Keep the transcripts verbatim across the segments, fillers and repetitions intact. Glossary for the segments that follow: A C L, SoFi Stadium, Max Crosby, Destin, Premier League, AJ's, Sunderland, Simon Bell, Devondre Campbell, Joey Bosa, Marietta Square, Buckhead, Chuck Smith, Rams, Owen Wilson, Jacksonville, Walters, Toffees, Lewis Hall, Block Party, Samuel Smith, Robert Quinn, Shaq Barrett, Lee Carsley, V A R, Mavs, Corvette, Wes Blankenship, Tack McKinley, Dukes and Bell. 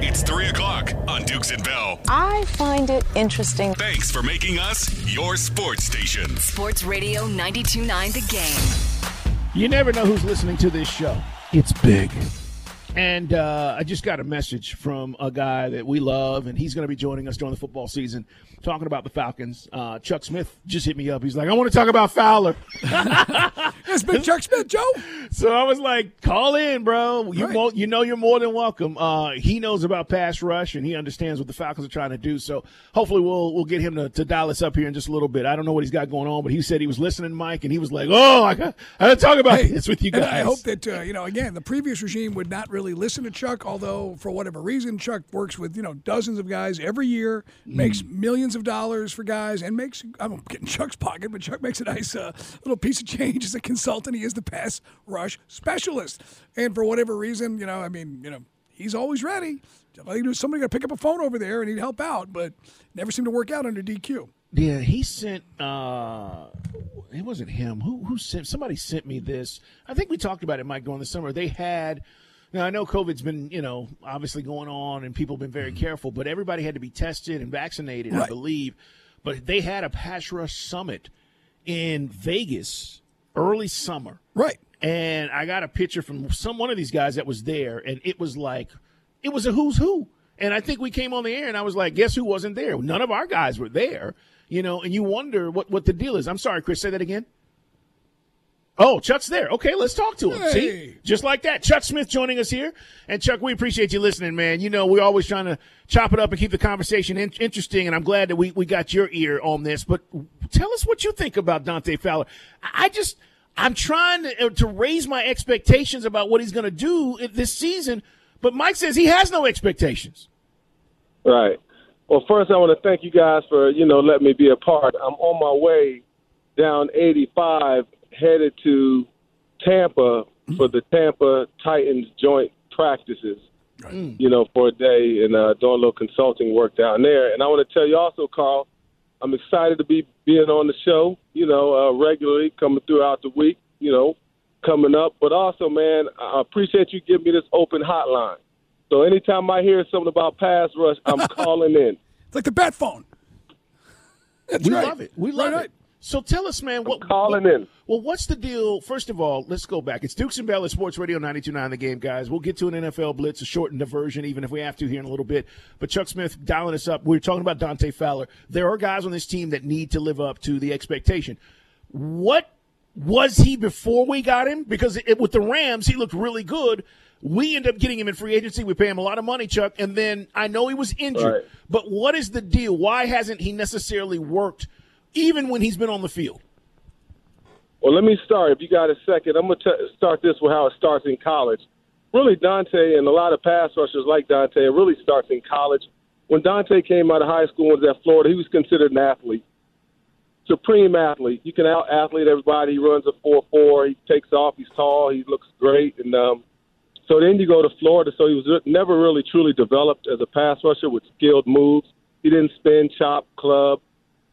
It's three o'clock on Dukes and Bell. I find it interesting. Thanks for making us your sports station. Sports Radio ninety-two point nine The Game. You never know who's listening to this show. It's big. And uh, I just got a message from a guy that we love, and he's going to be joining us during the football season, talking about the Falcons. Uh, Chuck Smith just hit me up. He's like, I want to talk about Fowler. That's been Chuck Smith, Joe. So I was like, call in, bro. You, right. won't, you know you're more than welcome. Uh, he knows about pass rush, and he understands what the Falcons are trying to do. So hopefully we'll we'll get him to, to dial us up here in just a little bit. I don't know what he's got going on, but he said he was listening, Mike, and he was like, oh, I got, I got to talk about hey, this with you guys. I hope that, uh, you know, again, the previous regime would not really really listen to Chuck, although for whatever reason Chuck works with, you know, dozens of guys every year, mm. makes millions of dollars for guys, and makes, I'm getting Chuck's pocket, but Chuck makes a nice uh, little piece of change as a consultant. He is the pass rush specialist, and for whatever reason, you know, I mean, you know, he's always ready. I think somebody got to pick up a phone over there and he'd help out, but never seemed to work out under D Q. Yeah, he sent, uh, it wasn't him, who who sent, somebody sent me this. I think we talked about it, Mike, during the summer. They had Now, I know COVID's been, you know, obviously going on and people have been very careful, but everybody had to be tested and vaccinated, right. I believe. But they had a pass rush summit in Vegas early summer. Right. And I got a picture from some one of these guys that was there, and it was like, it was a who's who. And I think we came on the air, and I was like, guess who wasn't there? None of our guys were there, you know, and you wonder what, what the deal is. I'm sorry, Chris, say that again. Oh, Chuck's there. Okay, let's talk to him. Hey. See? Just like that. Chuck Smith joining us here. And, Chuck, we appreciate you listening, man. You know, we're always trying to chop it up and keep the conversation in- interesting, and I'm glad that we, we got your ear on this. But tell us what you think about Dante Fowler. I just – I'm trying to, to raise my expectations about what he's going to do this season, but Mike says he has no expectations. Right. Well, first I want to thank you guys for, you know, letting me be a part. I'm on my way down eighty-five – headed to Tampa for the Tampa Titans joint practices, right. you know, for a day and uh, doing a little consulting work down there. And I want to tell you also, Carl, I'm excited to be being on the show, you know, uh, regularly coming throughout the week, you know, coming up. But also, man, I appreciate you giving me this open hotline. So anytime I hear something about pass rush, I'm calling in. It's like the bat phone. That's we right. love it. We love right. it. So tell us, man. What, I'm calling what, in. Well, what's the deal? First of all, let's go back. It's Dukes and Bell at Sports Radio ninety-two point nine The Game, guys. We'll get to an N F L blitz, a shortened version, even if we have to here in a little bit. But Chuck Smith dialing us up. We were talking about Dante Fowler. There are guys on this team that need to live up to the expectation. What was he before we got him? Because it, with the Rams, he looked really good. We end up getting him in free agency. We pay him a lot of money, Chuck. And then I know he was injured. Right. But what is the deal? Why hasn't he necessarily worked even when he's been on the field? Well, let me start. If you got a second, I'm going to start this with how it starts in college. Really, Dante and a lot of pass rushers like Dante, it really starts in college. When Dante came out of high school and was at Florida, he was considered an athlete, supreme athlete. You can out-athlete everybody. He runs a four four. He takes off. He's tall. He looks great. And um, so then you go to Florida. So he was never really truly developed as a pass rusher with skilled moves. He didn't spin, chop, club.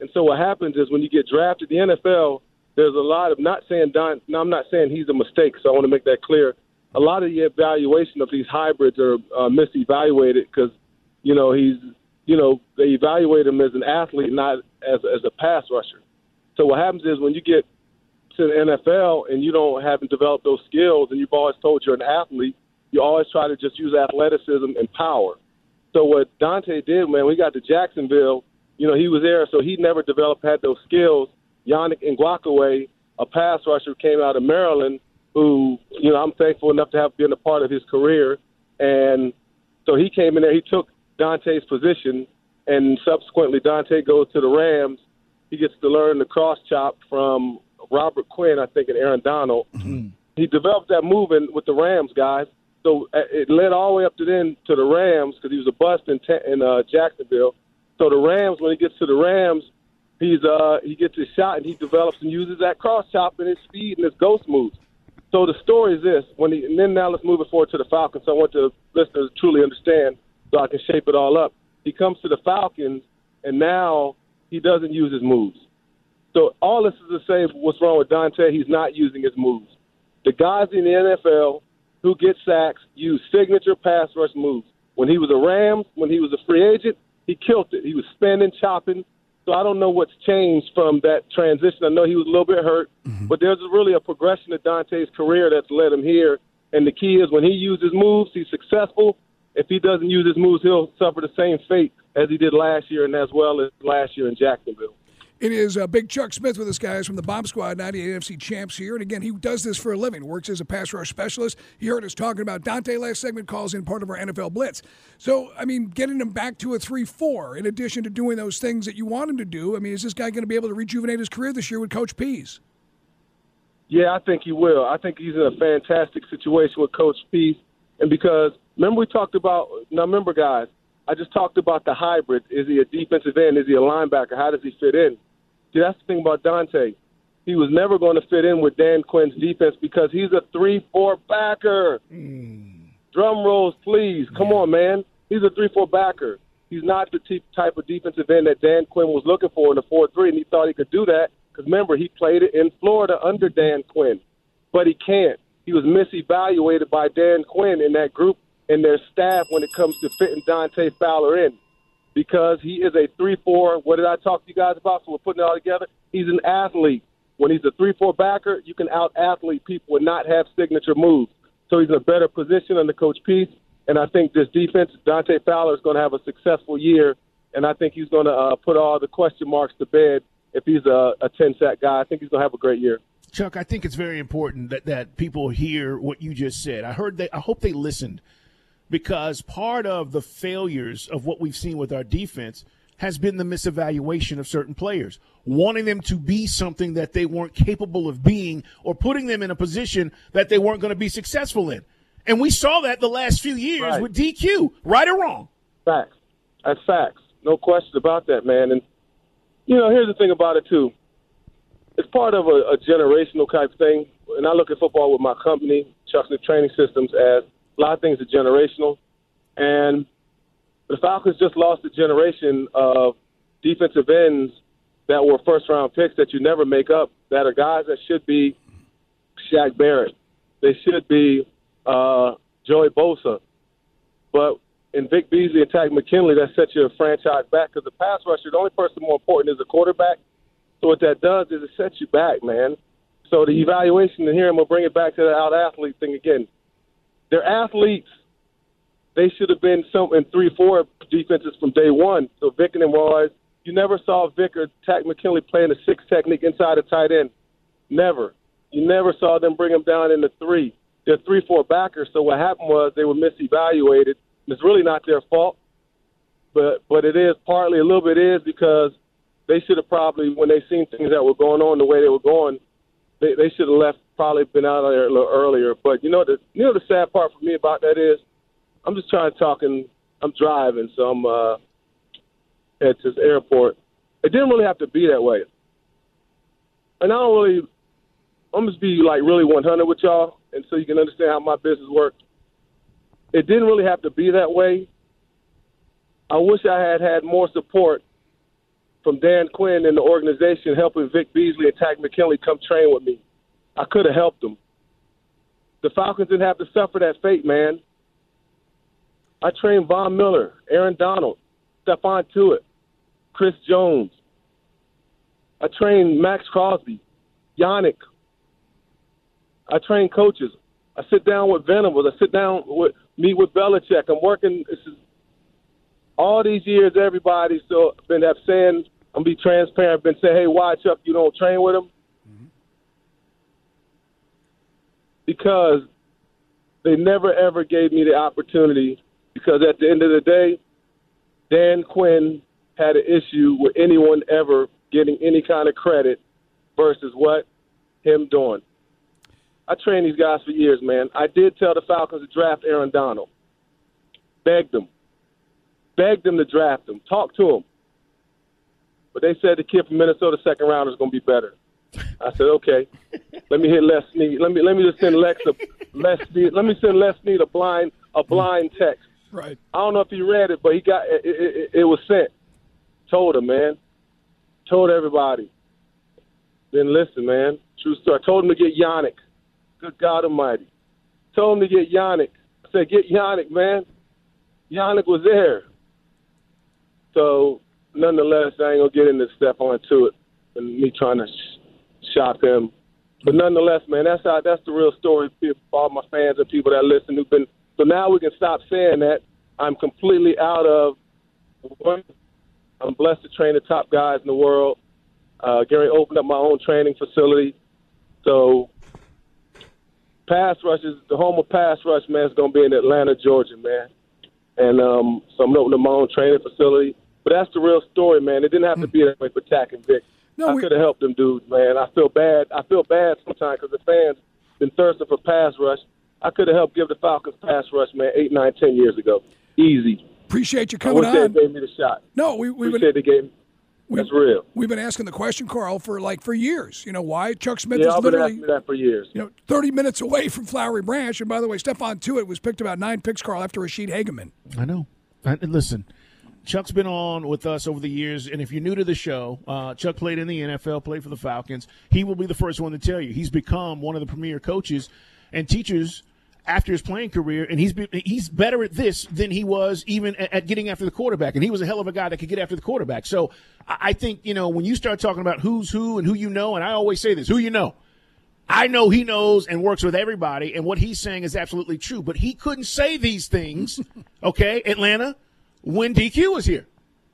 And so what happens is when you get drafted, the N F L, there's a lot of not saying Don. Now, I'm not saying he's a mistake, so I want to make that clear. A lot of the evaluation of these hybrids are uh, misevaluated because, you know, he's, you know, they evaluate him as an athlete, not as as a pass rusher. So what happens is when you get to the N F L and you don't haven't developed those skills, and you've always told you're an athlete, you always try to just use athleticism and power. So what Dante did, man, we got to Jacksonville. You know, he was there, so he never developed, had those skills. Yannick Ngakoue, a pass rusher, came out of Maryland, who, you know, I'm thankful enough to have been a part of his career. And so he came in there. He took Dante's position, and subsequently Dante goes to the Rams. He gets to learn the cross chop from Robert Quinn, I think, and Aaron Donald. Mm-hmm. He developed that move in with the Rams guys. So it led all the way up to then to the Rams because he was a bust in, in uh, Jacksonville. So the Rams, when he gets to the Rams, he's uh, he gets his shot and he develops and uses that cross chop and his speed and his ghost moves. So the story is this. When he, and then now let's move it forward to the Falcons. So I want the listeners to truly understand so I can shape it all up. He comes to the Falcons, and now he doesn't use his moves. So all this is to say what's wrong with Dante. He's not using his moves. The guys in the N F L who get sacks use signature pass rush moves. When he was a Rams, when he was a free agent, he killed it. He was spinning, chopping. So I don't know what's changed from that transition. I know he was a little bit hurt, mm-hmm. but there's really a progression of Dante's career that's led him here. And the key is when he uses moves, he's successful. If he doesn't use his moves, he'll suffer the same fate as he did last year and as well as last year in Jacksonville. It is uh, Big Chuck Smith with us, guys, from the Bomb Squad, ninety-eight N F C champs here. And, again, he does this for a living, works as a pass rush specialist. He heard us talking about Dante last segment, calls in part of our N F L Blitz. So, I mean, getting him back to a three four in addition to doing those things that you want him to do, I mean, is this guy going to be able to rejuvenate his career this year with Coach Pease? Yeah, I think he will. I think he's in a fantastic situation with Coach Pease. And because, remember we talked about, now remember, guys, I just talked about the hybrid. Is he a defensive end? Is he a linebacker? How does he fit in? See, that's the thing about Dante. He was never going to fit in with Dan Quinn's defense because he's a three four backer. Mm. Drum rolls, please. Come yeah. on, man. He's a three four backer. He's not the t- type of defensive end that Dan Quinn was looking for in the four three, and he thought he could do that because, remember, he played it in Florida under Dan Quinn, but he can't. He was misevaluated by Dan Quinn in that group and their staff when it comes to fitting Dante Fowler in because he is a three four. What did I talk to you guys about? So we're putting it all together. He's an athlete. When he's a three four backer, you can out-athlete people and not have signature moves. So he's in a better position under Coach Pease, and I think this defense, Dante Fowler, is going to have a successful year, and I think he's going to uh, put all the question marks to bed if he's a, a ten-sack guy. I think he's going to have a great year. Chuck, I think it's very important that, that people hear what you just said. I heard they, I hope they listened. Because part of the failures of what we've seen with our defense has been the misevaluation of certain players, wanting them to be something that they weren't capable of being or putting them in a position that they weren't going to be successful in. And we saw that the last few years right. with D Q, right or wrong. Facts. That's facts. No question about that, man. And, you know, here's the thing about it, too. It's part of a, a generational type thing. And I look at football with my company, Chuck's New Training Systems, as a lot of things are generational, and the Falcons just lost a generation of defensive ends that were first-round picks that you never make up, that are guys that should be Shaq Barrett. They should be uh, Joey Bosa. But in Vic Beasley and Tack McKinley, that sets your franchise back because the pass rusher, the only person more important is the quarterback. So what that does is it sets you back, man. So the evaluation in here, I'm going to bring it back to the out-athlete thing again. They're athletes. They should have been some in three four defenses from day one. So Vic and them were always, you never saw Vic or Tack McKinley playing a six technique inside a tight end. Never. You never saw them bring them down in the three. They're three four backers. So what happened was they were misevaluated. It's really not their fault, but but it is partly a little bit is because they should have probably, when they seen things that were going on the way they were going, They, they should have left, probably been out of there a little earlier. But, you know, the you know the sad part for me about that is I'm just trying to talk and I'm driving, so I'm uh, at this airport. It didn't really have to be that way. And I don't really – I'm just be, like, really one hundred with y'all, and so you can understand how my business works. It didn't really have to be that way. I wish I had had more support from Dan Quinn and the organization helping Vic Beasley and Tack McKinley come train with me. I could have helped them. The Falcons didn't have to suffer that fate, man. I trained Von Miller, Aaron Donald, Stephon Tuitt, Chris Jones. I trained Max Crosby, Yannick. I train coaches. I sit down with Venables. I sit down with meet with Belichick. I'm working this is, all these years. Everybody's still been up saying, I'm going to be transparent, been saying, hey, watch up, you don't train with them. Mm-hmm. because they never, ever gave me the opportunity, because at the end of the day, Dan Quinn had an issue with anyone ever getting any kind of credit versus what him doing. I trained these guys for years, man. I did tell the Falcons to draft Aaron Donald. Begged them. Begged them to draft him. Talked to him. But they said the kid from Minnesota second round is going to be better. I said, okay. Let me hit Les Snead. Let me let me just send Lex a Les Snead. Let me send Les Snead a blind a blind text. Right. I don't know if he read it, but he got it. It, it was sent. Told him, man. Told everybody. Then listen, man. True story. Told him to get Yannick. Good God Almighty. Told him to get Yannick. I said, get Yannick, man. Yannick was there. So, nonetheless, I ain't going to get into Stephon Tuitt and me trying to sh- shock him. But nonetheless, man, that's how, that's the real story for all my fans and people that listen who've been. So now we can stop saying that. I'm completely out of – I'm blessed to train the top guys in the world. Uh, Gary opened up my own training facility. So – pass rushes, the home of pass rush, man, is going to be in Atlanta, Georgia, man. And um, so I'm opening my own training facility. But that's the real story, man. It didn't have to be that way for Tack and Vic. No, I could have helped them dudes, man. I feel bad. I feel bad sometimes because the fans been thirsting for pass rush. I could have helped give the Falcons pass rush, man, eight, nine, ten years ago. Easy. Appreciate you coming on. I wish on. They gave me the shot. No, we, we appreciate been... the game. We, That's real. We've been asking the question, Carl, for like for years. You know why? Chuck Smith yeah, is literally I've been asking that for years. You know, thirty minutes away from Flowery Branch. And by the way, Stephon Tuitt was picked about nine picks, Carl, after Rashid Hageman. I know. I, listen, Chuck's been on with us over the years, and if you're new to the show, uh, Chuck played in the N F L, played for the Falcons. He will be the first one to tell you he's become one of the premier coaches and teachers after his playing career, and he's be, he's better at this than he was even at, at getting after the quarterback, and he was a hell of a guy that could get after the quarterback. So I, I think, you know, when you start talking about who's who and who you know, and I always say this, who you know. I know he knows and works with everybody, and what he's saying is absolutely true, but he couldn't say these things, okay, Atlanta, when D Q was here.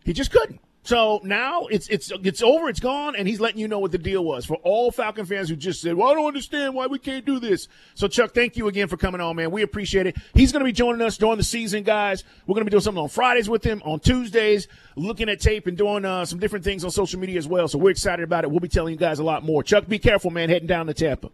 He just couldn't. So now it's it's it's over, it's gone, and he's letting you know what the deal was. For all Falcon fans who just said, well, I don't understand why we can't do this. So, Chuck, thank you again for coming on, man. We appreciate it. He's going to be joining us during the season, guys. We're going to be doing something on Fridays with him, on Tuesdays, looking at tape and doing uh, some different things on social media as well. So we're excited about it. We'll be telling you guys a lot more. Chuck, be careful, man, heading down to Tampa.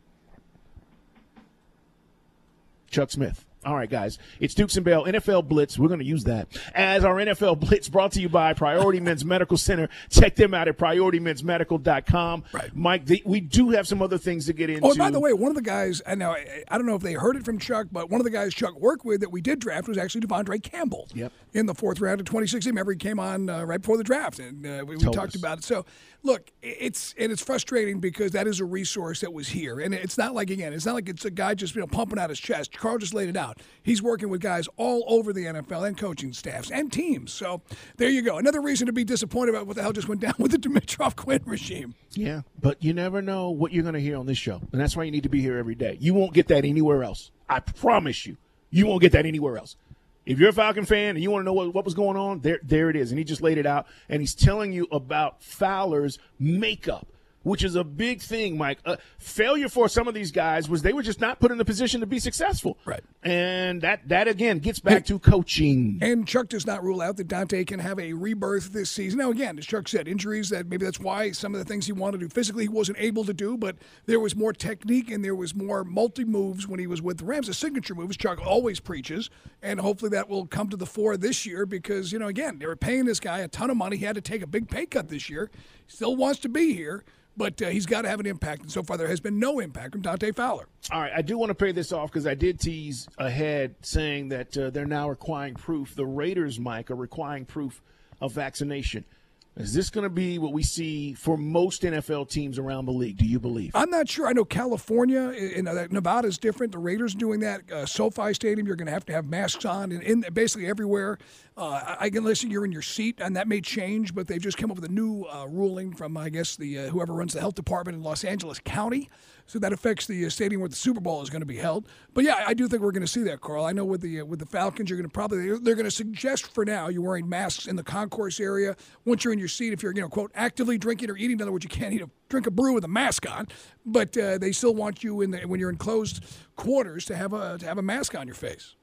Chuck Smith. All right, guys, it's Dukes and Bell, N F L Blitz. We're going to use that as our N F L Blitz, brought to you by Priority Men's Medical Center. Check them out at priority men's medical dot com. Right. Mike, the, we do have some other things to get into. Oh, and by the way, one of the guys, I know, I don't know if they heard it from Chuck, but one of the guys Chuck worked with that we did draft was actually Devondre Campbell yep. in the fourth round of twenty sixteen. Remember, he came on uh, right before the draft, and uh, we, we talked us. about it. So, look, it's and it's frustrating because that is a resource that was here. And it's not like, again, it's not like it's a guy just you know pumping out his chest. Carl just laid it out. Out. He's working with guys all over the N F L and coaching staffs and teams. So there you go. Another reason to be disappointed about what the hell just went down with the Dimitrov-Quinn regime. Yeah, but you never know what you're going to hear on this show. And that's why you need to be here every day. You won't get that anywhere else. I promise you, you won't get that anywhere else. If you're a Falcon fan and you want to know what, what was going on, there, there it is. And he just laid it out. And he's telling you about Fowler's makeup, which is a big thing, Mike. Uh, failure for some of these guys was they were just not put in the position to be successful. Right. And that, that again, gets back to coaching. And Chuck does not rule out that Dante can have a rebirth this season. Now, again, as Chuck said, injuries, that maybe that's why some of the things he wanted to do physically he wasn't able to do, but there was more technique and there was more multi-moves when he was with the Rams. The signature moves Chuck always preaches, and hopefully that will come to the fore this year because, you know, again, they were paying this guy a ton of money. He had to take a big pay cut this year. He still wants to be here. But uh, he's got to have an impact, and so far there has been no impact from Dante Fowler. All right, I do want to pay this off because I did tease ahead saying that uh, they're now requiring proof. The Raiders, Mike, are requiring proof of vaccination. Is this going to be what we see for most N F L teams around the league, do you believe? I'm not sure. I know California, you know, Nevada is different. The Raiders doing that. Uh, SoFi Stadium, you're going to have to have masks on and in basically everywhere. Uh, I can listen, you're in your seat, and that may change, but they've just come up with a new uh, ruling from, I guess, the uh, whoever runs the health department in Los Angeles County so that affects the uh, stadium where the Super Bowl is going to be held. But yeah, I do think we're going to see that, Carl. I know with the uh, with the Falcons, you're going to probably they're, they're going to suggest for now you're wearing masks in the concourse area. Once you're in your seat, if you're you know quote actively drinking or eating, in other words, you can't eat a drink a brew with a mask on. But uh, they still want you in the, when you're in closed quarters to have a to have a mask on your face.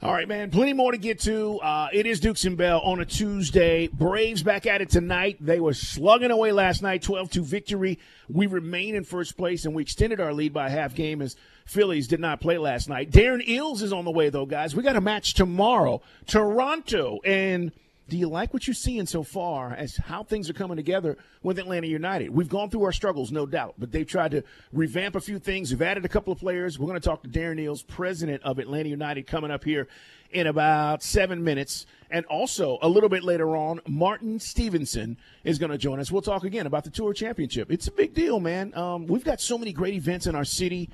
All right, man, plenty more to get to. Uh, it is Dukes and Bell on a Tuesday. Braves back at it tonight. They were slugging away last night, twelve two victory. We remain in first place, and we extended our lead by a half game as Phillies did not play last night. Darren Eales is on the way, though, guys. We got a match tomorrow, Toronto. And do you like what you're seeing so far as how things are coming together with Atlanta United? We've gone through our struggles, no doubt, but they've tried to revamp a few things. We've added a couple of players. We're going to talk to Darren Eales, president of Atlanta United, coming up here in about seven minutes. And also, a little bit later on, Martin Stevenson is going to join us. We'll talk again about the Tour Championship. It's a big deal, man. Um, we've got so many great events in our city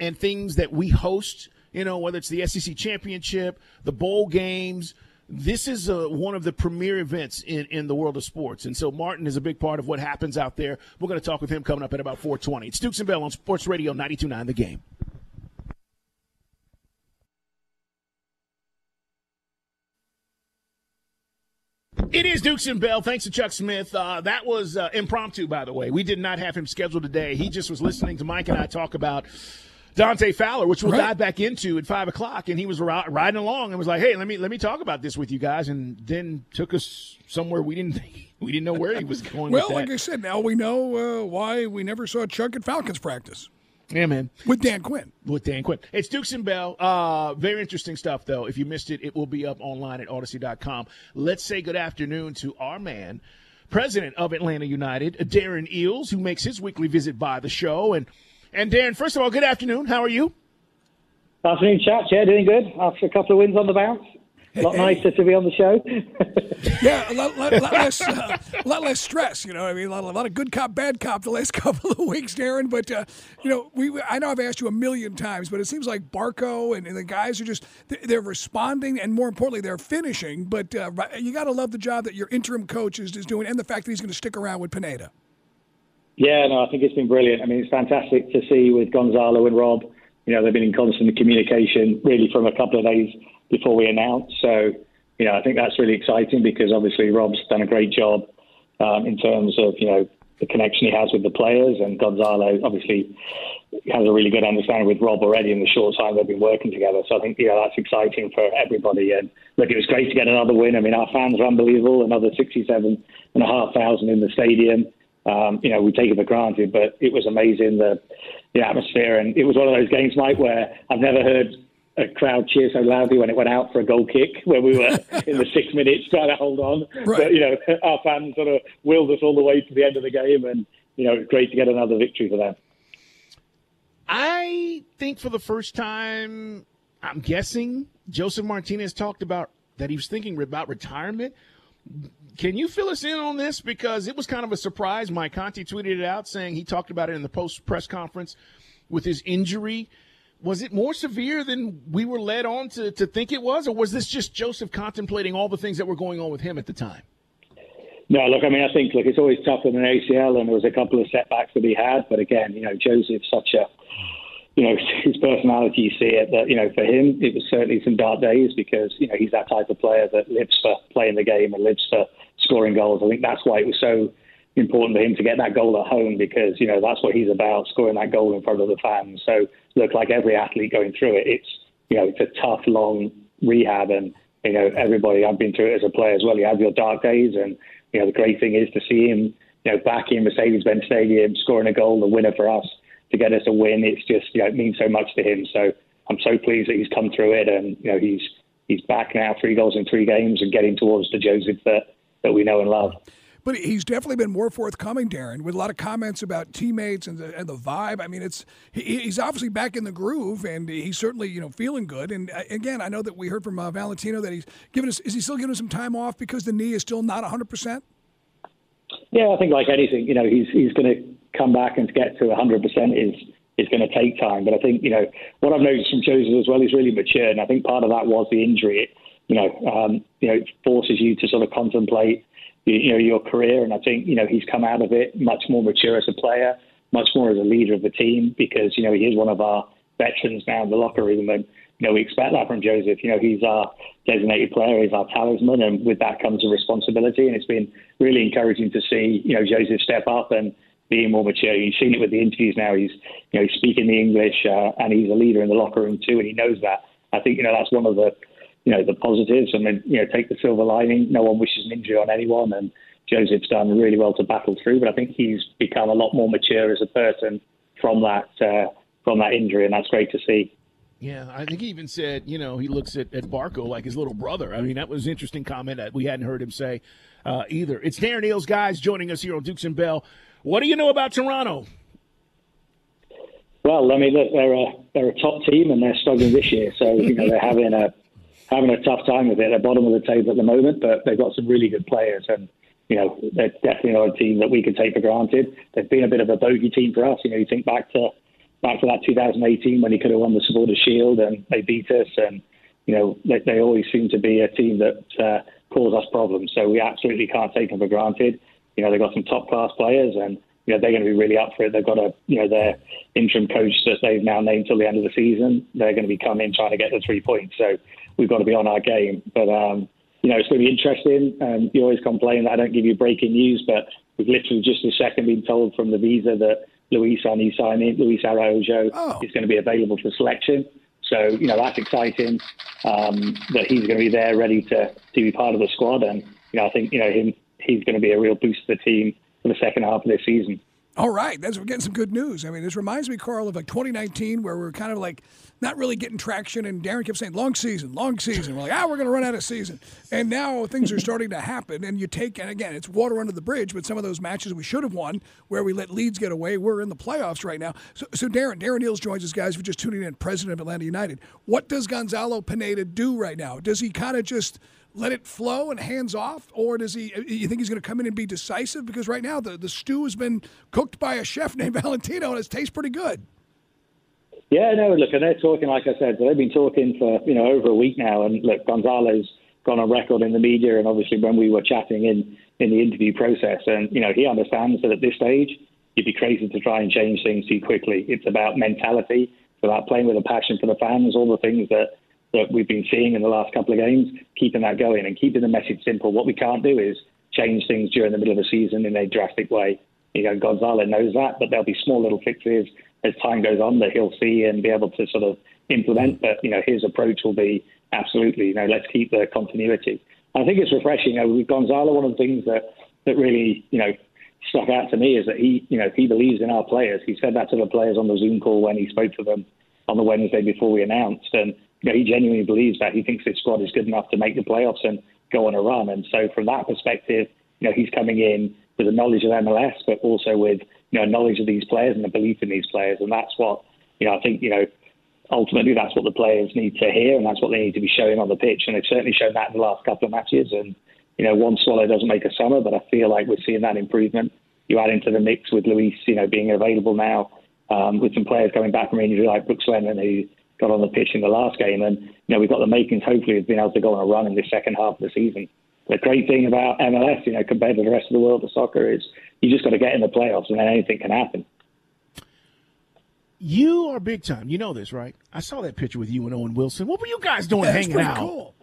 and things that we host, you know, whether it's the S E C Championship, the bowl games. This is a, one of the premier events in, in the world of sports. And so Martin is a big part of what happens out there. We're going to talk with him coming up at about four twenty. It's Dukes and Bell on Sports Radio ninety-two point nine The Game. It is Dukes and Bell. Thanks to Chuck Smith. Uh, that was uh, impromptu, by the way. We did not have him scheduled today. He just was listening to Mike and I talk about Dante Fowler, which we'll right. dive back into at five o'clock, and he was riding along and was like, "Hey, let me let me talk about this with you guys," and then took us somewhere we didn't we didn't know where he was going. Well, with that. Like I said, now we know uh, why we never saw Chuck at Falcons practice. Yeah, man, with Dan Quinn. With Dan Quinn, it's Dukes and Bell. Uh, very interesting stuff, though. If you missed it, it will be up online at Odyssey dot com. Let's say good afternoon to our man, president of Atlanta United, Darren Eales, who makes his weekly visit by the show. and. And, Darren, first of all, good afternoon. How are you? Afternoon, chat. Yeah, doing good. After a couple of wins on the bounce. A lot nicer to be on the show. Yeah, a lot, lot, lot less, uh, a lot less stress. You know, I mean, a lot, a lot of good cop, bad cop the last couple of weeks, Darren. But uh, you know, we—I know I've asked you a million times, but it seems like Barco and, and the guys are just—they're responding, and more importantly, they're finishing. But uh, you got to love the job that your interim coach is, is doing, and the fact that he's going to stick around with Pineda. Yeah, no, I think it's been brilliant. I mean, it's fantastic to see with Gonzalo and Rob. You know, they've been in constant communication really from a couple of days before we announced. So, you know, I think that's really exciting because obviously Rob's done a great job um, in terms of, you know, the connection he has with the players. And Gonzalo obviously has a really good understanding with Rob already in the short time they've been working together. So I think, you know, that's exciting for everybody. And look, it was great to get another win. I mean, our fans are unbelievable. Another sixty-seven and a half thousand in the stadium. Um, you know, we take it for granted, but it was amazing, the the atmosphere. And it was one of those games, Mike, where I've never heard a crowd cheer so loudly when it went out for a goal kick, where we were in the six minutes trying to hold on. Right. But, you know, our fans sort of willed us all the way to the end of the game. And, you know, it was great to get another victory for them. I think for the first time, I'm guessing, Joseph Martinez talked about that he was thinking about retirement. Can you fill us in on this? Because it was kind of a surprise. Mike Conti tweeted it out saying he talked about it in the post press conference with his injury. Was it more severe than we were led on to, to think it was, or was this just Joseph contemplating all the things that were going on with him at the time? No, look, I mean, I think, look, it's always tough with an A C L, and there was a couple of setbacks that he had. But again, you know, Joseph's such a, you know, his personality, you see it, that, you know, for him, it was certainly some dark days because, you know, he's that type of player that lives for playing the game and lives for scoring goals. I think that's why it was so important for him to get that goal at home because, you know, that's what he's about, scoring that goal in front of the fans. So, look, like every athlete going through it, it's, you know, it's a tough, long rehab. And, you know, everybody, I've been through it as a player as well. You have your dark days. And, you know, the great thing is to see him, you know, back in Mercedes-Benz Stadium, scoring a goal, the winner for us, to get us a win. It's just, you know, it means so much to him. So I'm so pleased that he's come through it, and you know, he's he's back now, three goals in three games, and getting towards the Joseph that that we know and love. But he's definitely been more forthcoming, Darren, with a lot of comments about teammates and the, and the vibe. I mean, it's he, he's obviously back in the groove, and he's certainly, you know, feeling good. And again, I know that we heard from uh, Valentino that he's given us. Is he still giving us some time off because the knee is still not one hundred percent? Yeah, I think like anything, you know, he's he's going to come back and get to one hundred percent is is going to take time. But I think, you know, what I've noticed from Joseph as well, he's really mature. And I think part of that was the injury. It, you know, um, you know, it forces you to sort of contemplate, you, you know, your career. And I think, you know, he's come out of it much more mature as a player, much more as a leader of the team, because, you know, he is one of our veterans now in the locker room, and, you know, we expect that from Joseph. You know, he's our designated player, he's our talisman, and with that comes a responsibility, and it's been really encouraging to see, you know, Joseph step up and being more mature. You've seen it with the interviews now. He's, you know, he's speaking the English, uh, and he's a leader in the locker room too, and he knows that. I think, you know, that's one of the, you know, the positives. I mean, you know, take the silver lining. No one wishes an injury on anyone, and Joseph's done really well to battle through. But I think he's become a lot more mature as a person from that uh, from that injury, and that's great to see. Yeah, I think he even said, you know, he looks at, at Barco like his little brother. I mean, that was an interesting comment that we hadn't heard him say uh, either. It's Darren Eales, guys, joining us here on Dukes and Bell. What do you know about Toronto? Well, I mean, look, they're a, they're a top team, and they're struggling this year. So, you know, they're having a having a tough time with it. They're bottom of the table at the moment, but they've got some really good players. And, you know, they're definitely not a team that we can take for granted. They've been a bit of a bogey team for us. You know, you think back to... back to that two thousand eighteen when he could have won the Supporters' Shield and they beat us, and, you know, they, they always seem to be a team that uh, cause us problems. So we absolutely can't take them for granted. You know, they've got some top-class players, and, you know, they're going to be really up for it. They've got a, you know, their interim coach that they've now named till the end of the season. They're going to be coming in trying to get the three points. So we've got to be on our game. But, um, you know, it's going to be interesting. Um, you always complain that I don't give you breaking news, but we've literally just this second been told from the Visa that Luis on his signing, Luis Araujo oh. is going to be available for selection. So, you know, that's exciting, um, that he's going to be there ready to, to be part of the squad. And, you know, I think, you know, him he's going to be a real boost to the team for the second half of this season. All right. That's, we're getting some good news. I mean, this reminds me, Carl, of like twenty nineteen where we're kind of like not really getting traction, and Darren kept saying, long season, long season. We're like, ah, we're going to run out of season. And now things are starting to happen, and you take, and again, it's water under the bridge, but some of those matches we should have won where we let leads get away, we're in the playoffs right now. So, so Darren, Darren Eales joins us, guys, if you're just tuning in, president of Atlanta United. What does Gonzalo Pineda do right now? Does he kind of just let it flow and hands off, or does he? You think he's going to come in and be decisive? Because right now the, the stew has been cooked by a chef named Valentino, and it tastes pretty good. Yeah, no, look, and they're talking, like I said, they've been talking for, you know, over a week now, and look, Gonzalo's gone on record in the media, and obviously when we were chatting in, in the interview process, and, you know, he understands that at this stage, you'd be crazy to try and change things too quickly. It's about mentality, it's about playing with a passion for the fans, all the things that that we've been seeing in the last couple of games, keeping that going and keeping the message simple. What we can't do is change things during the middle of a season in a drastic way. You know, Gonzalo knows that, but there'll be small little fixes as time goes on that he'll see and be able to sort of implement. But, you know, his approach will be absolutely, you know, let's keep the continuity. I think it's refreshing. You know, with Gonzalo, one of the things that, that really, you know, stuck out to me is that he, you know, he believes in our players. He said that to the players on the Zoom call when he spoke to them on the Wednesday before we announced. And, you know, he genuinely believes that. He thinks this squad is good enough to make the playoffs and go on a run. And so from that perspective, you know, he's coming in with a knowledge of M L S, but also with, you know, knowledge of these players and a belief in these players. And that's what, you know, I think, you know, ultimately that's what the players need to hear, and that's what they need to be showing on the pitch. And they've certainly shown that in the last couple of matches. And, you know, one swallow doesn't make a summer, but I feel like we're seeing that improvement. You add into the mix with Luis, you know, being available now, um, with some players coming back from injury like Brooks Lennon, who got on the pitch in the last game, and, you know, we've got the makings, hopefully, of being able to go on a run in the second half of the season. The great thing about M L S, you know, compared to the rest of the world of soccer, is you just got to get in the playoffs and then anything can happen. You are big time. You know this, right? I saw that picture with you and Owen Wilson. What were you guys doing That's hanging out? Cool.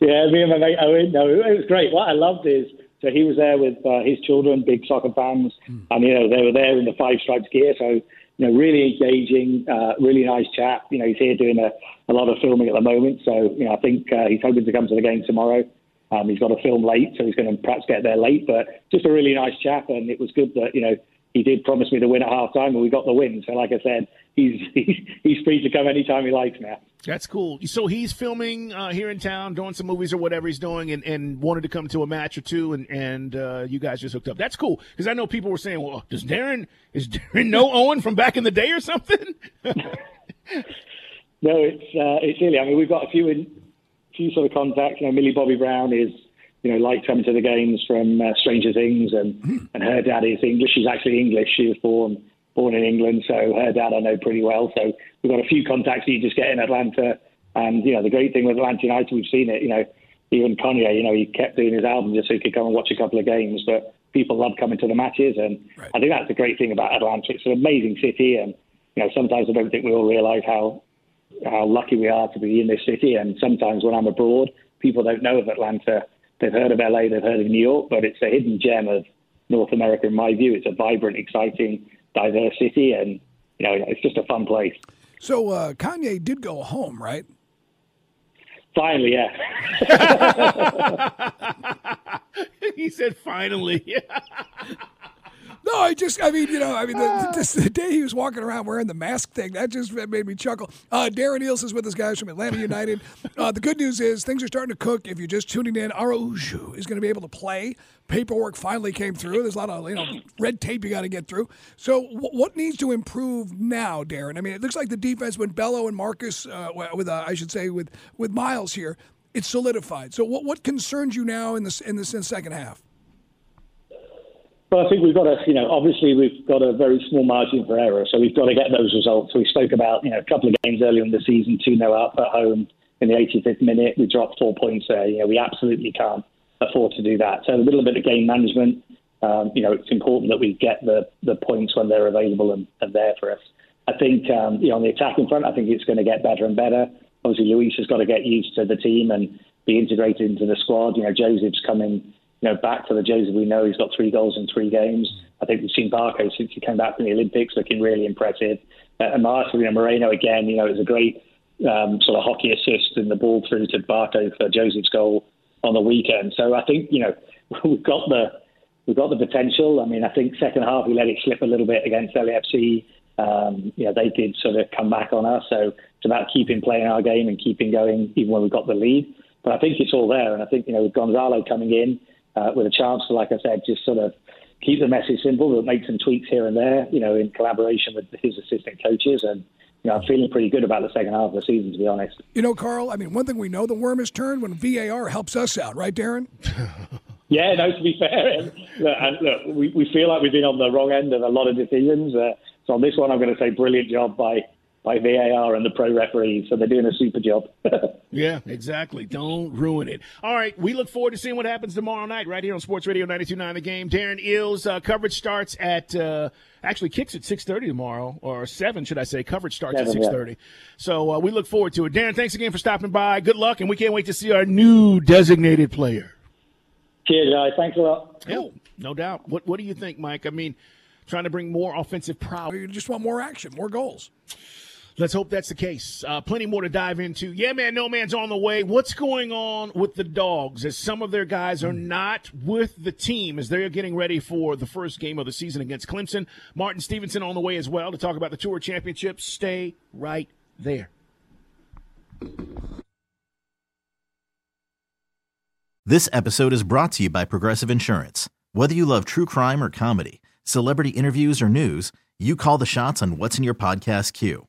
Yeah, me and my mate Owen. No, it was great. What I loved is, so he was there with uh, his children, big soccer fans, mm. and, you know, they were there in the Five Stripes gear, so, you know, really engaging, uh, really nice chap. You know, he's here doing a, a lot of filming at the moment. So, you know, I think uh, he's hoping to come to the game tomorrow. Um, he's got to film late, so he's going to perhaps get there late. But just a really nice chap, and it was good that, you know, he did promise me the win at halftime, and we got the win. So, like I said, he's he's, he's free to come anytime he likes now. That's cool. So he's filming uh, here in town, doing some movies or whatever he's doing, and, and wanted to come to a match or two, and, and uh, you guys just hooked up. That's cool, because I know people were saying, well, does Darren, is Darren know Owen from back in the day or something? No, it's uh, it's silly. I mean, we've got a few in, few sort of contacts. You know, Millie Bobby Brown is, you know, liked coming to the games from uh, Stranger Things, and, and her dad is English. She's actually English. She was born born in England, so her dad I know pretty well. So we've got a few contacts that you just get in Atlanta. And, you know, the great thing with Atlanta United, we've seen it, you know, even Kanye, you know, he kept doing his album just so he could come and watch a couple of games. But people love coming to the matches, and right. I think that's the great thing about Atlanta. It's an amazing city, and you know, sometimes I don't think we all realise how how lucky we are to be in this city. And sometimes when I'm abroad, people don't know of Atlanta. They've heard of L A, they've heard of New York, but it's a hidden gem of North America, in my view. It's a vibrant, exciting, diverse city, and you know, it's just a fun place. So uh, Kanye did go home, right? Finally, yeah. He said, "Finally." No, I just, I mean, you know, I mean, the, this, the day he was walking around wearing the mask thing, that just made me chuckle. Uh, Darren Eales is with us, guys, from Atlanta United. Uh, the good news is things are starting to cook. If you're just tuning in, Araujo is going to be able to play. Paperwork finally came through. There's a lot of, you know, red tape you got to get through. So w- what needs to improve now, Darren? I mean, it looks like the defense when Bello and Marcus, uh, with uh, I should say, with with Miles here, it's solidified. So what what concerns you now in this in this in the second half? Well, I think we've got to, you know, obviously we've got a very small margin for error, so we've got to get those results. We spoke about, you know, a couple of games earlier in the season, two nil up at home in the eighty-fifth minute. We dropped four points there. You know, we absolutely can't afford to do that. So a little bit of game management. Um, you know, it's important that we get the, the points when they're available and, and there for us. I think, um, you know, on the attacking front, I think it's going to get better and better. Obviously, Luis has got to get used to the team and be integrated into the squad. You know, Joseph's coming... You know, back to the Joseph we know. He's got three goals in three games. I think we've seen Barco since he came back from the Olympics looking really impressive. Uh, and Marta, you know, Moreno, again, you know, it was a great um, sort of hockey assist and the ball through to Barco for Joseph's goal on the weekend. So I think, you know, we've got the we've got the potential. I mean, I think second half we let it slip a little bit against L A F C. Um, you know, they did sort of come back on us. So it's about keeping playing our game and keeping going even when we've got the lead. But I think it's all there. And I think, you know, with Gonzalo coming in, Uh, with a chance to, like I said, just sort of keep the message simple, but make some tweaks here and there, you know, in collaboration with his assistant coaches. And, you know, I'm feeling pretty good about the second half of the season, to be honest. You know, Carl, I mean, one thing we know the worm is turned when V A R helps us out, right, Darren? Yeah, no, to be fair. And, look, and, look, we, we feel like we've been on the wrong end of a lot of decisions. Uh, so on this one, I'm going to say brilliant job by... by V A R and the pro referees, so they're doing a super job. Yeah, exactly. Don't ruin it. All right, we look forward to seeing what happens tomorrow night right here on Sports Radio ninety-two point nine The Game. Darren Eales, uh, coverage starts at uh, – actually kicks at six thirty tomorrow, or seven, should I say. Coverage starts seven, at six thirty. Yeah. So uh, we look forward to it. Darren, thanks again for stopping by. Good luck, and we can't wait to see our new designated player. Cheers, guys. Thanks a lot. Yeah, no doubt. What, what do you think, Mike? I mean, trying to bring more offensive prowess. You just want more action, more goals. Let's hope that's the case. Uh, plenty more to dive into. Yeah, man, no man's on the way. What's going on with the Dogs as some of their guys are not with the team as they're getting ready for the first game of the season against Clemson? Martin Stevenson on the way as well to talk about the Tour Championship. Stay right there. This episode is brought to you by Progressive Insurance. Whether you love true crime or comedy, celebrity interviews or news, you call the shots on what's in your podcast queue.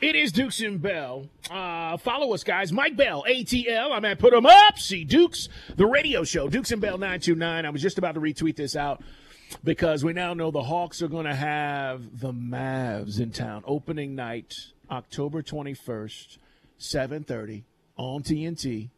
It is Dukes and Bell. Uh, follow us, guys. Mike Bell, A T L. I'm at Put 'em Up. See Dukes, the radio show, Dukes and Bell nine two nine. I was just about to retweet this out because we now know the Hawks are going to have the Mavs in town. Opening night, October twenty-first, seven thirty on T N T.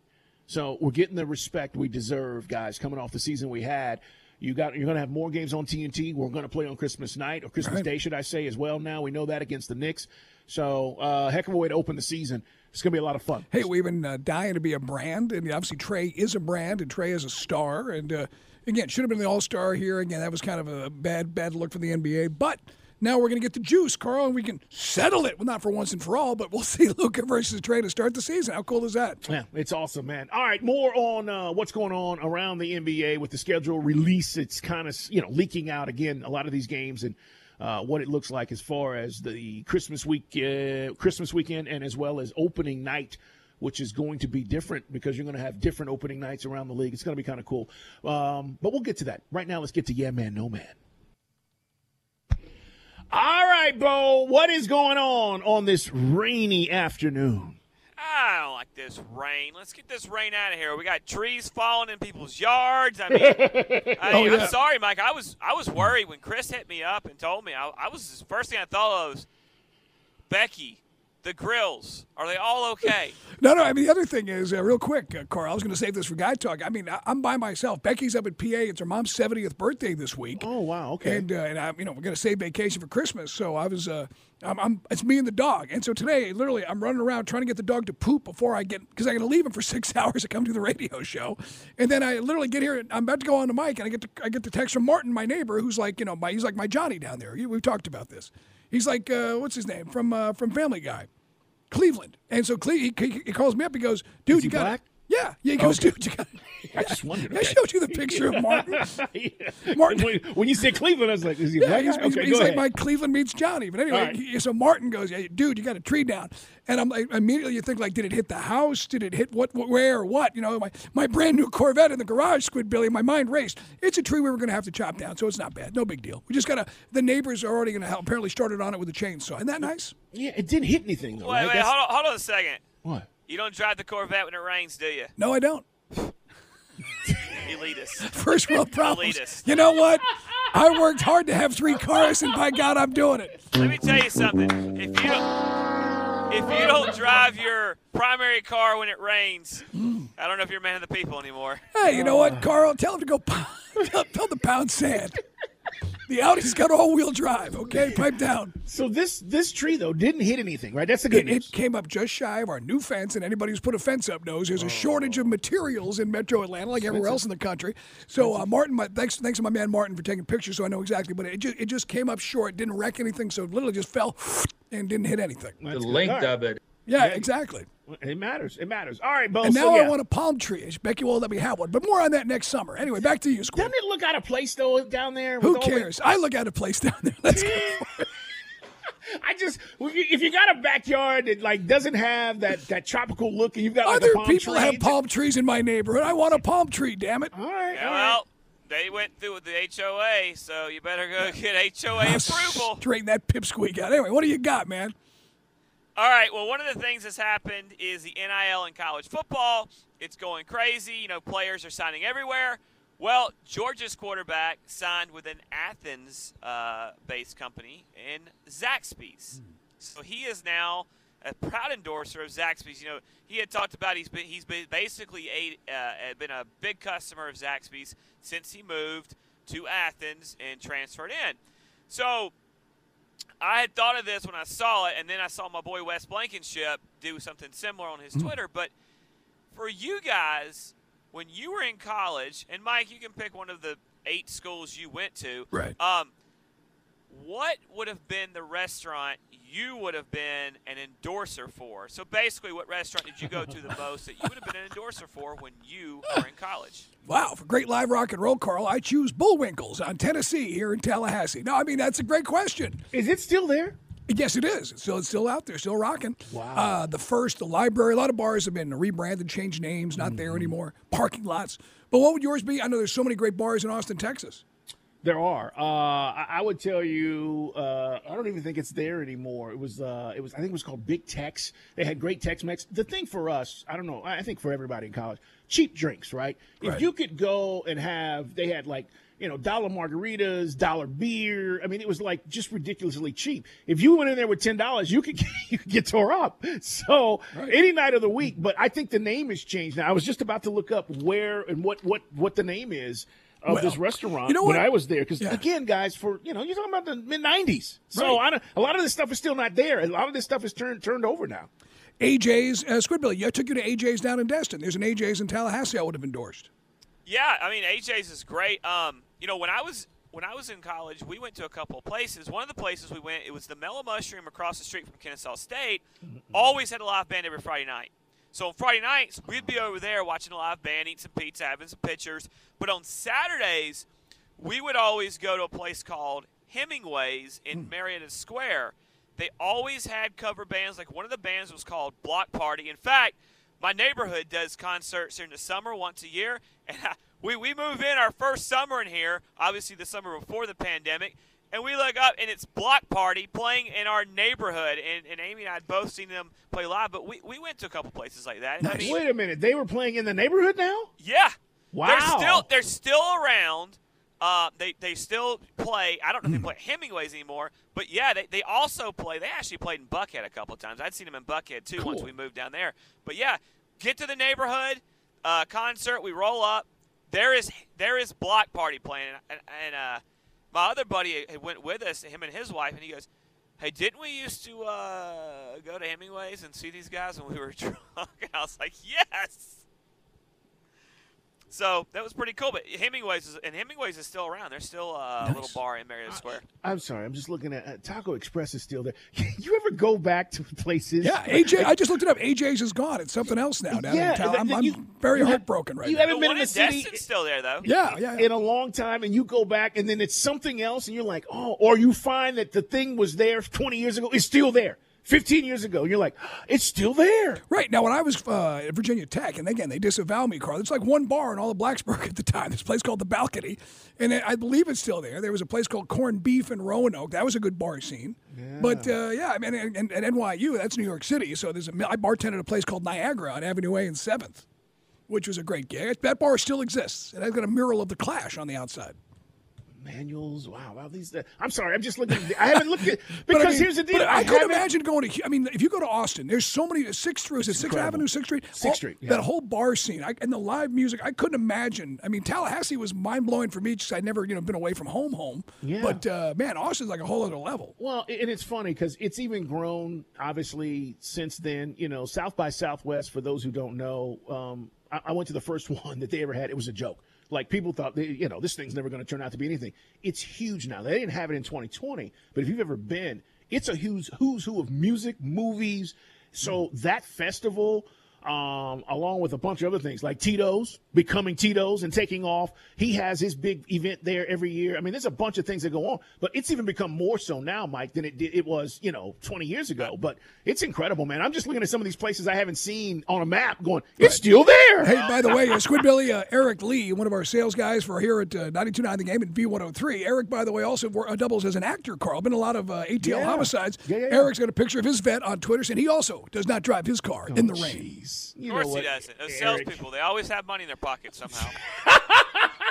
So we're getting the respect we deserve, guys, coming off the season we had. You got, you're going to have more games on T N T. We're going to play on Christmas night, or Christmas right. Day, should I say, as well now. We know that against the Knicks. So uh, heck of a way to open the season. It's going to be a lot of fun. Hey, we've been uh, dying to be a brand, and obviously Trey is a brand, and Trey is a star. And, uh, again, should have been the all-star here. Again, that was kind of a bad, bad look for the N B A. But now we're going to get the juice, Carl, and we can settle it. Well, not for once and for all, but we'll see Luka versus Trey to start the season. How cool is that? Yeah, it's awesome, man. All right, more on uh, what's going on around the N B A with the schedule release. It's kind of, you know, leaking out again, a lot of these games, and uh, what it looks like as far as the Christmas week, uh, Christmas weekend, and as well as opening night, which is going to be different because you're going to have different opening nights around the league. It's going to be kind of cool. Um, but we'll get to that. Right now, let's get to Yeah Man, No Man. All right, Bo, what is going on on this rainy afternoon? I don't like this rain. Let's get this rain out of here. We got trees falling in people's yards. I mean, I, oh, yeah. I'm sorry, Mike. I was I was worried when Chris hit me up and told me. I, I was the first thing I thought of was Becky. The grills, are they all okay? No, no, I mean, the other thing is, uh, real quick, uh, Carl, I was going to save this for Guy Talk. I mean, I- I'm by myself. Becky's up at P A. It's her mom's seventieth birthday this week. Oh, wow, okay. And, uh, and I, you know, we're going to save vacation for Christmas, so I was, uh, I'm, I'm, it's me and the dog. And so today, literally, I'm running around trying to get the dog to poop before I get, because I'm going to leave him for six hours to come to the radio show. And then I literally get here, and I'm about to go on the mic, and I get to, I get the text from Martin, my neighbor, who's like, you know, my, he's like my Johnny down there. We've talked about this. He's like, uh, what's his name, from uh, from Family Guy, Cleveland. And so Cle- he, he calls me up. He goes, dude, Is you got it. Yeah. Yeah, he goes, okay. dude, you got I just wondered. Okay. I showed you the picture of Martin. yeah. Martin. When, when you said Cleveland, I was like, is he yeah, black? He's, he's, okay, he's like, my Cleveland meets Johnny. But anyway, right. he, so Martin goes, yeah, dude, you got a tree down. And I'm like, immediately you think, like, did it hit the house? Did it hit what, what where, what? You know, my, my brand new Corvette in the garage, Squid Billy, my mind raced. It's a tree we were going to have to chop down, so it's not bad. No big deal. We just got to, the neighbors are already going to help. Apparently started on it with a chainsaw. Isn't that nice? Yeah, it didn't hit anything, though. Wait, right? wait, That's... hold on, hold on a second. What? You don't drive the Corvette when it rains, do you? No, I don't. Elitist. First world problems. Elitist. You know what? I worked hard to have three cars, and by God, I'm doing it. Let me tell you something. If you don't, if you don't drive your primary car when it rains, mm. I don't know if you're a man of the people anymore. Hey, you know what, Carl? Tell him to go pound, tell, tell him to pound sand. The Audi's got all-wheel drive, okay? Pipe down. So this this tree, though, didn't hit anything, right? That's the good it, news. It came up just shy of our new fence, and anybody who's put a fence up knows there's a oh. shortage of materials in Metro Atlanta like everywhere else in the country. So, uh, Martin, my, thanks thanks to my man Martin for taking pictures so I know exactly. But it just, it just came up short, didn't wreck anything, so it literally just fell and didn't hit anything. That's the length right. of it. Yeah, yeah, exactly. It matters. It matters. All right, Bo. And now so, yeah. I want a palm tree. Becky won't let me have one, but more on that next summer. Anyway, back to you, Squid. Doesn't it look out of place, though, down there? With Who cares? All the... I look out of place down there. Let's go. I just, if you got a backyard that, like, doesn't have that, that tropical look and you've got, like, Other a palm people tree, have palm trees in my neighborhood. I want a palm tree, damn it. All right. Yeah, all right. Well, they went through with the H O A, so you better go get H O A I'll approval. Straighten that pipsqueak out. Anyway, what do you got, man? All right, well, one of the things that's happened is the N I L in college football. It's going crazy. You know, players are signing everywhere. Well, Georgia's quarterback signed with an Athens-based uh, company in Zaxby's. So he is now a proud endorser of Zaxby's. You know, he had talked about he's been, he's been basically a, uh, been a big customer of Zaxby's since he moved to Athens and transferred in. So I had thought of this when I saw it, and then I saw my boy Wes Blankenship do something similar on his Twitter. But for you guys, when you were in college, and Mike, you can pick one of the eight schools you went to. Right. Um, what would have been the restaurant you would have been an endorser for? So basically, what restaurant did you go to the most that you would have been an endorser for when you were in college? Wow, for great live rock and roll, Carl, I choose Bullwinkle's on Tennessee here in Tallahassee. No, I mean, that's a great question. Is it still there? Yes, it is. It's still, it's still out there, still rocking. Wow. Uh, the first, the library, a lot of bars have been rebranded, changed names, not mm-hmm. there anymore, parking lots. But what would yours be? I know there's so many great bars in Austin, Texas. There are. Uh, I, I would tell you. Uh, I don't even think it's there anymore. It was. Uh, it was. I think it was called Big Tex. They had great Tex-Mex. The thing for us, I don't know. I think for everybody in college, cheap drinks, right? right. If you could go and have, they had like you know dollar margaritas, dollar beer. I mean, it was like just ridiculously cheap. If you went in there with ten dollars, you could you could get tore up. So right. any night of the week. But I think the name has changed now. I was just about to look up where and what what what the name is. of well, this restaurant you know when I was there. Because, yeah. again, guys, for you know, you're talking about the mid nineties. So right. I don't, a lot of this stuff is still not there. A lot of this stuff is turned turned over now. A J's, uh, Squidbilly, I took you to A J's down in Destin. There's an A J's in Tallahassee I would have endorsed. Yeah, I mean, A J's is great. Um, you know, when I was when I was in college, we went to a couple of places. One of the places we went, it was the Mellow Mushroom across the street from Kennesaw State. Always had a live band every Friday night. So on Friday nights, we'd be over there watching a live band, eating some pizza, having some pictures. But on Saturdays, we would always go to a place called Hemingway's in Marietta Square. They always had cover bands. Like one of the bands was called Block Party. In fact, my neighborhood does concerts during the summer once a year. And I, we, we move in our first summer in here, obviously the summer before the pandemic, and we look up and it's Block Party playing in our neighborhood. And, and Amy and I had both seen them play live, but we, we went to a couple places like that. Nice. I mean, wait a minute. They were playing in the neighborhood now? Yeah. Wow. They're still, they're still around. Uh, they they still play. I don't know if they play at Hemingway's anymore, but yeah, they, they also play. They actually played in Buckhead a couple of times. I'd seen them in Buckhead too cool. once we moved down there. But yeah, get to the neighborhood uh, concert. We roll up. There is there is Block Party playing, and, and uh, my other buddy went with us, him and his wife, and he goes, "Hey, didn't we used to uh, go to Hemingway's and see these guys when we were drunk?" And I was like, "Yes." So that was pretty cool, but Hemingway's is, and Hemingway's is still around. There's still a nice. little bar in Marietta Square. I, I'm sorry, I'm just looking at uh, Taco Express is still there. You ever go back to places? Yeah, A J. Like, I just looked it up. A J's is gone. It's something else now. Down yeah, in town. I'm, you, I'm very you, heartbroken right you now. You haven't the been in the city. Destin's still there though. Yeah, yeah, yeah. In a long time, and you go back, and then it's something else, and you're like, oh, or you find that the thing was there twenty years ago. It's still there. fifteen years ago, you're like, it's still there. Right. Now, when I was uh, at Virginia Tech, and again, they disavow me, Carl. There's like one bar in all of Blacksburg at the time, this place called The Balcony, and I believe it's still there. There was a place called Corned Beef in Roanoke. That was a good bar scene. Yeah. But, uh, yeah, I mean, and, and, and N Y U, that's New York City, so there's a, I bartended at a place called Niagara on Avenue A and seventh, which was a great gig. That bar still exists, and I've got a mural of The Clash on the outside. Manuals, wow, wow, these. Uh, I'm sorry, I'm just looking. I haven't looked at because I mean, here's the deal. I, I could imagine going to. I mean, if you go to Austin, there's so many sixth Street, is it Sixth Avenue, Sixth Street, Sixth Street, yeah. That whole bar scene I, and the live music. I couldn't imagine. I mean, Tallahassee was mind blowing for me because I'd never, you know, been away from home, home. Yeah. But uh, man, Austin's like a whole other level. Well, and it's funny because it's even grown obviously since then. You know, South by Southwest. For those who don't know, um, I, I went to the first one that they ever had. It was a joke. Like, people thought, they, you know, this thing's never going to turn out to be anything. It's huge now. They didn't have it in twenty twenty, but if you've ever been, it's a huge who's who of music, movies. So that festival, um, along with a bunch of other things, like Tito's, becoming Tito's and taking off. He has his big event there every year. I mean, there's a bunch of things that go on, but it's even become more so now, Mike, than it did, it was, you know, twenty years ago. But it's incredible, man. I'm just looking at some of these places I haven't seen on a map going, it's right. still there. Hey, by the way, uh, Squidbilly, uh, Eric Lee, one of our sales guys for here at uh, ninety-two point nine The Game at V one oh three. Eric, by the way, also uh, doubles as an actor, Carl. Been a lot of uh, A T L yeah. homicides. Yeah, yeah, yeah. Eric's got a picture of his vet on Twitter, saying he also does not drive his car oh, in the rain. Geez. You of course he doesn't. Those salespeople, they always have money in their pocket somehow.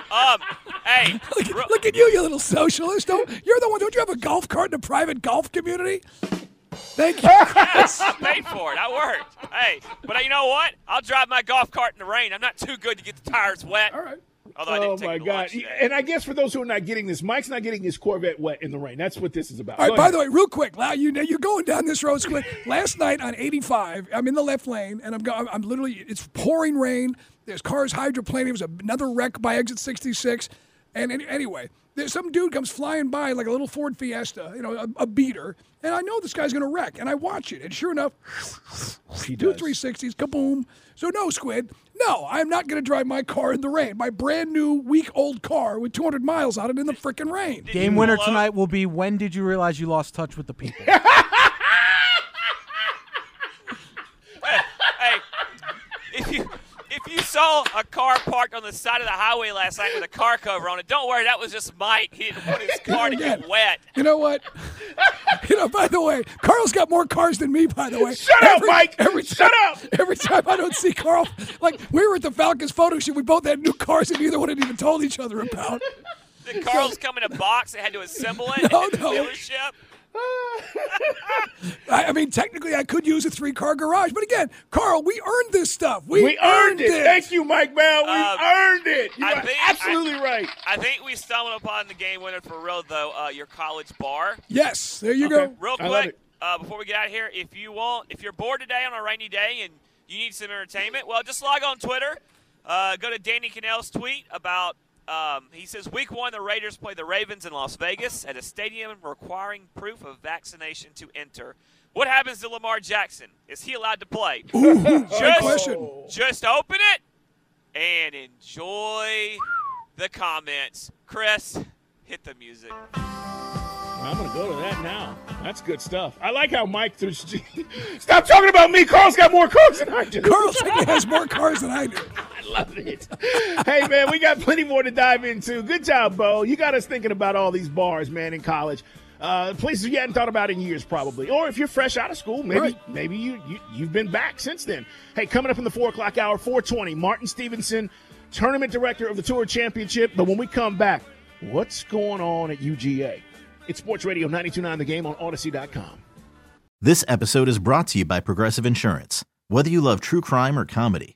um, hey, look, look at you, you little socialist! Don't you're the one? Don't you have a golf cart in a private golf community? Thank you. Yes, I paid for it. I worked. Hey, but you know what? I'll drive my golf cart in the rain. I'm not too good to get the tires wet. All right. Although I didn't oh take my God! And I guess for those who are not getting this, Mike's not getting his Corvette wet in the rain. That's what this is about. All right. By the way, real quick, Lau, you you're going down this road. Quick. Last night on eighty-five, I'm in the left lane, and I'm going. I'm literally. It's pouring rain. There's cars hydroplaning. It was another wreck by exit sixty-six. And, and anyway, there's some dude comes flying by like a little Ford Fiesta, you know, a, a beater. And I know this guy's going to wreck. And I watch it. And sure enough, he two does. three sixties, kaboom. So no, Squid, no, I'm not going to drive my car in the rain. My brand new, week-old car with two hundred miles on it in the freaking rain. Did Game winner blow? Tonight will be, when did you realize you lost touch with the people? hey, hey, if you... If you saw a car parked on the side of the highway last night with a car cover on it, don't worry, that was just Mike. He didn't want his car to get wet. You know what? You know, by the way, Carl's got more cars than me, by the way. Shut every, up, Mike! Every Shut time, up! Every time I don't see Carl, like, we were at the Falcons photo shoot, we both had new cars and neither one had even told each other about. Did Carl's come in a box and had to assemble it no, at the no. dealership? I mean, technically, I could use a three-car garage. But again, Carl, we earned this stuff. We, we earned, earned it. it. Thank you, Mike Bell. We um, earned it. You I are think, absolutely I, right. I think we stumbled upon the game winner for real, though, uh, your college bar. Yes. There you okay. go. Real quick, uh, before we get out of here, if you want, if you're bored today on a rainy day and you need some entertainment, well, just log on Twitter. Uh, go to Danny Cannell's tweet about, um, he says, week one, the Raiders play the Ravens in Las Vegas at a stadium requiring proof of vaccination to enter. What happens to Lamar Jackson? Is he allowed to play? Ooh, just, good question. Just open it and enjoy the comments. Chris, hit the music. I'm going to go to that now. That's good stuff. I like how Mike threw – stop talking about me. Carl's got more cars than I do. Carl has more cars than I do. I love it. Hey, man, we got plenty more to dive into. Good job, Bo. You got us thinking about all these bars, man, in college. Uh, places you hadn't thought about in years probably. Or if you're fresh out of school, maybe right. maybe you, you, you've been back since then. Hey, coming up in the four o'clock hour, four twenty, Martin Stevenson, tournament director of the Tour Championship. But when we come back, what's going on at U G A? It's Sports Radio ninety-two point nine The Game on Odyssey dot com. This episode is brought to you by Progressive Insurance. Whether you love true crime or comedy,